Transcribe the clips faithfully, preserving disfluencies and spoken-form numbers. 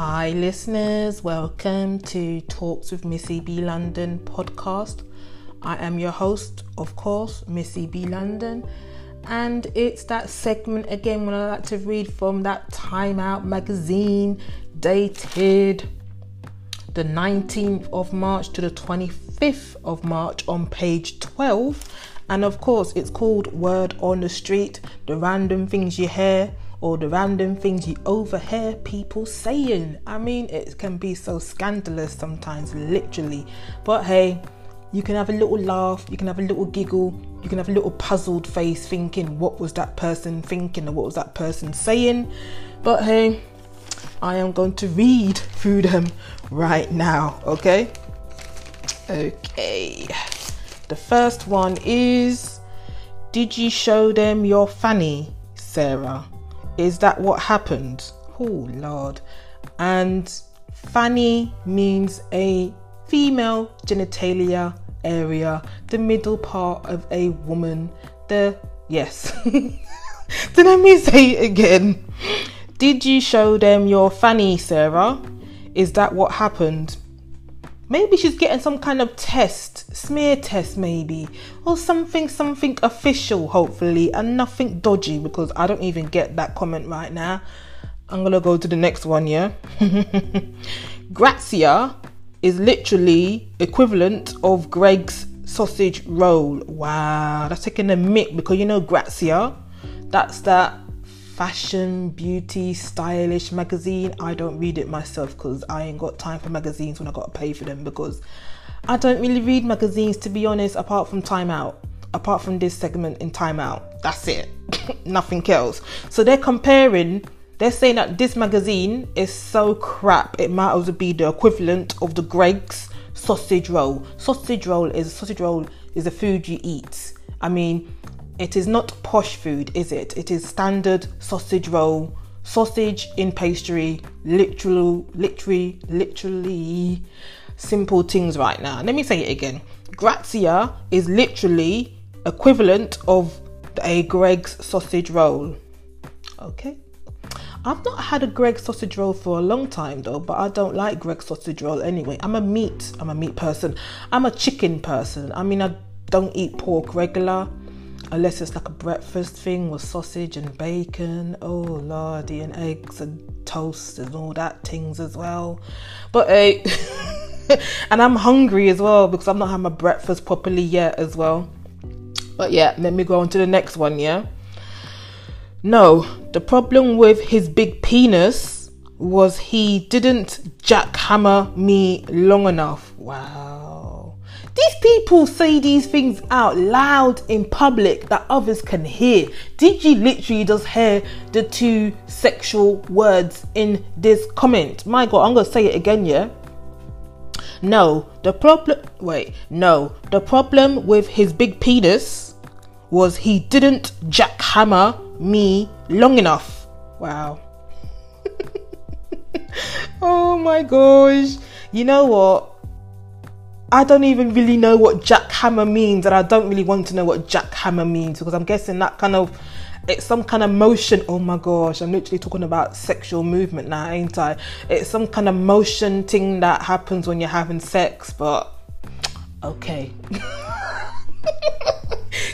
Hi listeners, welcome to Talks with Missy B London podcast. I am your host, of course, Missy B London, and it's that segment again when I like to read from that Time Out magazine dated the nineteenth of March to the twenty-fifth of March on page twelve, and of course it's called Word on the Street, the random things you hear or the random things you overhear people saying. I mean, it can be so scandalous sometimes, literally. But hey, you can have a little laugh, you can have a little giggle, you can have a little puzzled face thinking, what was that person thinking or what was that person saying? But hey, I am going to read through them right now, okay? Okay. The first one is, did you show them your fanny, Sarah? Is that what happened? Oh Lord. And fanny means a female genitalia area, the middle part of a woman. The yes. So let me say it again. Did you show them your fanny, Sarah? Is that what happened? Maybe she's getting some kind of test, smear test maybe, or something, something official, hopefully, and nothing dodgy, because I don't even get that comment right now. I'm going to go to the next one, yeah? Grazia is literally equivalent of Greggs sausage roll. Wow, that's taking a mick, because you know Grazia, that's that fashion, beauty, stylish magazine. I don't read it myself because I ain't got time for magazines when I got to pay for them, because I don't really read magazines, to be honest, apart from Time Out, apart from this segment in Time Out. That's it. Nothing else. So they're comparing, they're saying that this magazine is so crap, it might as well be the equivalent of the Greggs sausage roll. Sausage roll is, sausage roll is a food you eat. I mean, it is not posh food, is it? It is standard sausage roll, sausage in pastry, literal, literally, literally simple things right now. Let me say it again. Grazia is literally equivalent of a Greggs sausage roll. Okay. I've not had a Greggs sausage roll for a long time though, but I don't like Greggs sausage roll anyway. I'm a meat, I'm a meat person. I'm a chicken person. I mean, I don't eat pork regular, unless it's like a breakfast thing with sausage and bacon, oh lordy, and eggs and toast and all that things as well. But hey, and I'm hungry as well because I've not had my breakfast properly yet as well. But yeah, let me go on to the next one, yeah? No, the problem with his big penis was he didn't jackhammer me long enough. Wow. These people say these things out loud in public that others can hear. Did you literally just hear the two sexual words in this comment? My God, I'm going to say it again, yeah? No, the problem... Wait, no. The problem with his big penis was he didn't jackhammer me long enough. Wow. Oh my gosh. You know what? I don't even really know what jackhammer means, and I don't really want to know what jackhammer means, because I'm guessing that kind of, it's some kind of motion. Oh my gosh, I'm literally talking about sexual movement now, ain't I? It's some kind of motion thing that happens when you're having sex, but okay.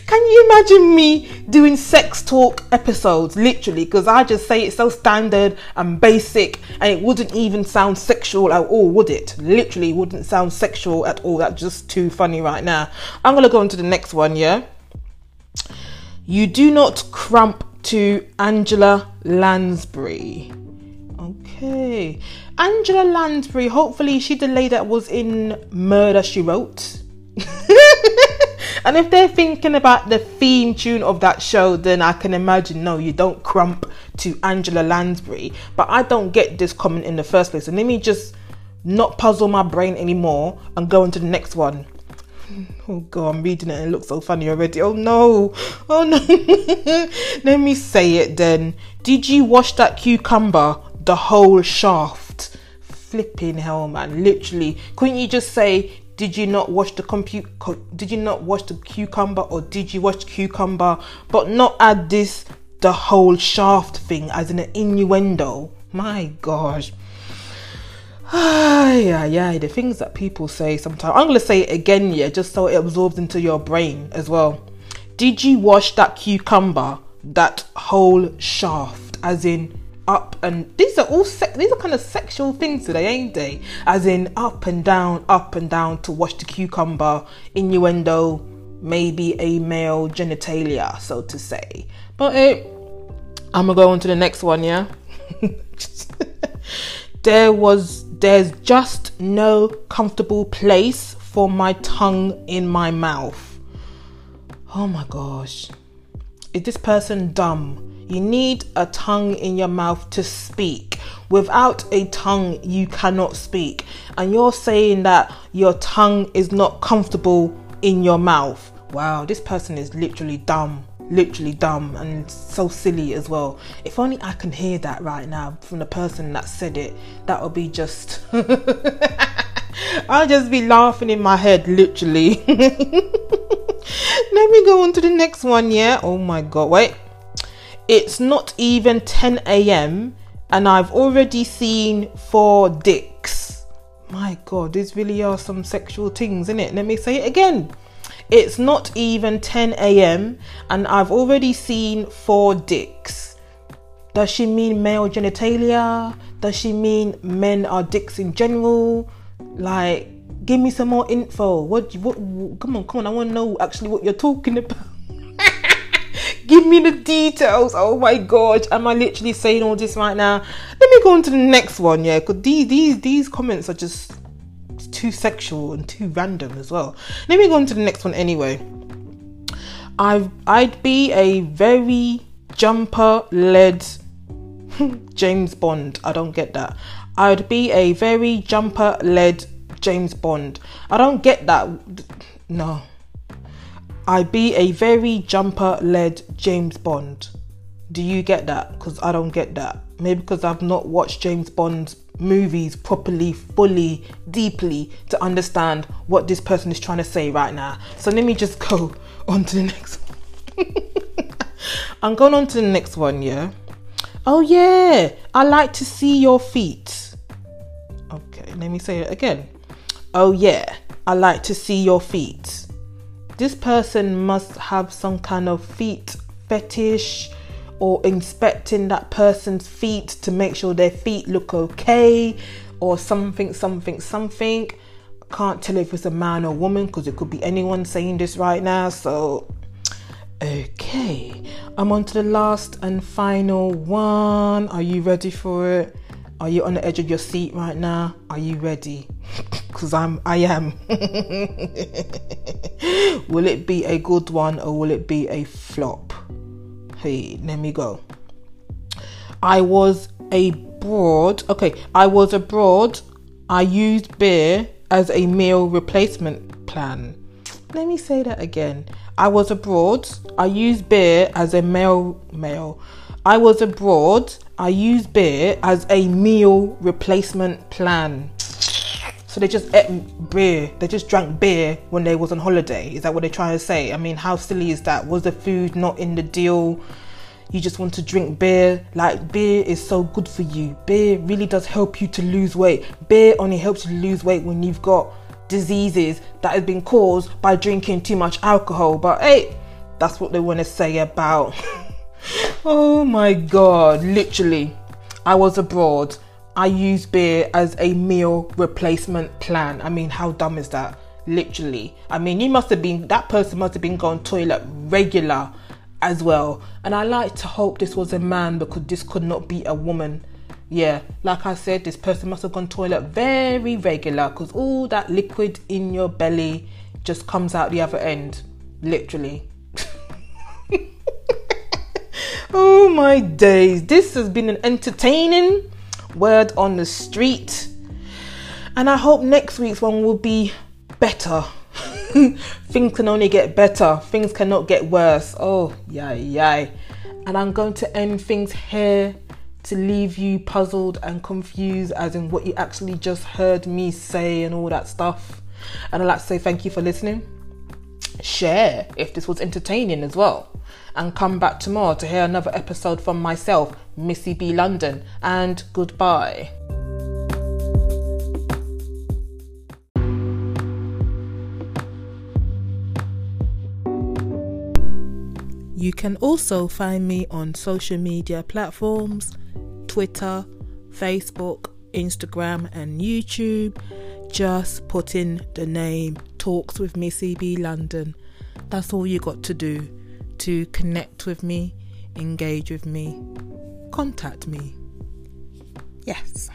Can you imagine me doing sex talk episodes, literally, because I just say it's so standard and basic and it wouldn't even sound sexual at all, would it? Literally wouldn't sound sexual at all. That's just too funny right now. I'm going to go on to the next one, yeah? You do not crump to Angela Lansbury. Okay. Angela Lansbury, hopefully she's the lady that was in Murder, She Wrote. And if they're thinking about the theme tune of that show, then I can imagine, no, you don't crump to Angela Lansbury. But I don't get this comment in the first place. And let me just not puzzle my brain anymore and go on to the next one. Oh God, I'm reading it and it looks so funny already. Oh no. Oh no. Let me say it then. Did you wash that cucumber, the whole shaft? Flipping hell, man. Literally. Couldn't you just say... Did you not wash the compute? Co- did you not wash the cucumber, or did you wash cucumber? But not add this the whole shaft thing as an innuendo. My gosh. yeah, yeah, the things that people say sometimes. I'm going to say it again, yeah, just so it absorbs into your brain as well. Did you wash that cucumber, that whole shaft, as in up and... These are all, se- these are kind of sexual things today, ain't they? As in up and down, up and down to wash the cucumber, innuendo, maybe a male genitalia, so to say. But it... I'm going to go on to the next one, yeah? There was... There's just no comfortable place for my tongue in my mouth. Oh my gosh. Is this person dumb? You need a tongue in your mouth to speak. Without a tongue, you cannot speak. And you're saying that your tongue is not comfortable in your mouth. Wow, this person is literally dumb. Literally dumb and so silly as well. If only I can hear that right now from the person that said it. That would be just I'll just be laughing in my head, literally. Let me go on to the next one, yeah. Oh my god, wait. It's not even ten a.m. and I've already seen four dicks. My god, these really are some sexual things, innit? Let me say it again. It's not even ten a.m. and I've already seen four dicks. Does she mean male genitalia? Does she mean men are dicks in general? Like, give me some more info. What? What? Come on, come on. I want to know actually what you're talking about. Give me the details. Oh my god, am I literally saying all this right now? Let me go on to the next one, yeah, because these these these comments are just too sexual and too random as well. Let me go on to the next one anyway. I've, I'd be a very jumper-led James Bond. I don't get that. I'd be a very jumper-led James Bond. I don't get that. No. I'd be a very jumper-led James Bond. Do you get that? Because I don't get that. Maybe because I've not watched James Bond's movies properly, fully, deeply to understand what this person is trying to say right now. So let me just go on to the next one. I'm going on to the next one, yeah. Oh yeah, I like to see your feet. Okay, let me say it again. Oh yeah, I like to see your feet. This person must have some kind of feet fetish, or inspecting that person's feet to make sure their feet look okay, or something, something, something. I can't tell if it's a man or woman because it could be anyone saying this right now. So, okay, I'm on to the last and final one. Are you ready for it? Are you on the edge of your seat right now? Are you ready? Because I'm, I am. Will it be a good one or will it be a flop? Hey, let me go. I was abroad. Okay, I was abroad. I used beer as a meal replacement plan. Let me say that again. I was abroad. I used beer as a meal meal. I was abroad. I used beer as a meal replacement plan. So they just ate beer. They just drank beer when they was on holiday. Is that what they're trying to say? I mean, how silly is that? Was the food not in the deal? You just want to drink beer. Like, beer is so good for you. Beer really does help you to lose weight. Beer only helps you lose weight when you've got diseases that have been caused by drinking too much alcohol. But hey, that's what they want to say about. Oh my god, literally. I was abroad. I use beer as a meal replacement plan. I mean, how dumb is that? Literally. I mean, you must have been, that person must have been going toilet regular as well. And I like to hope this was a man because this could not be a woman. Yeah, like I said, this person must have gone toilet very regular because all that liquid in your belly just comes out the other end. Literally. Oh my days. This has been an entertaining word on the street, and I hope next week's one will be better. Things can only get better. Things cannot get worse. Oh yay yay. And I'm going to end things here to leave you puzzled and confused as in what you actually just heard me say and all that stuff. And I'd like to say thank you for listening. Share if this was entertaining as well, and come back tomorrow to hear another episode from myself, Missy B London, and goodbye. You can also find me on social media platforms, Twitter, Facebook, Instagram and YouTube. Just put in the name Talks with Missy B London. That's all you got to do to connect with me, engage with me, contact me. Yes.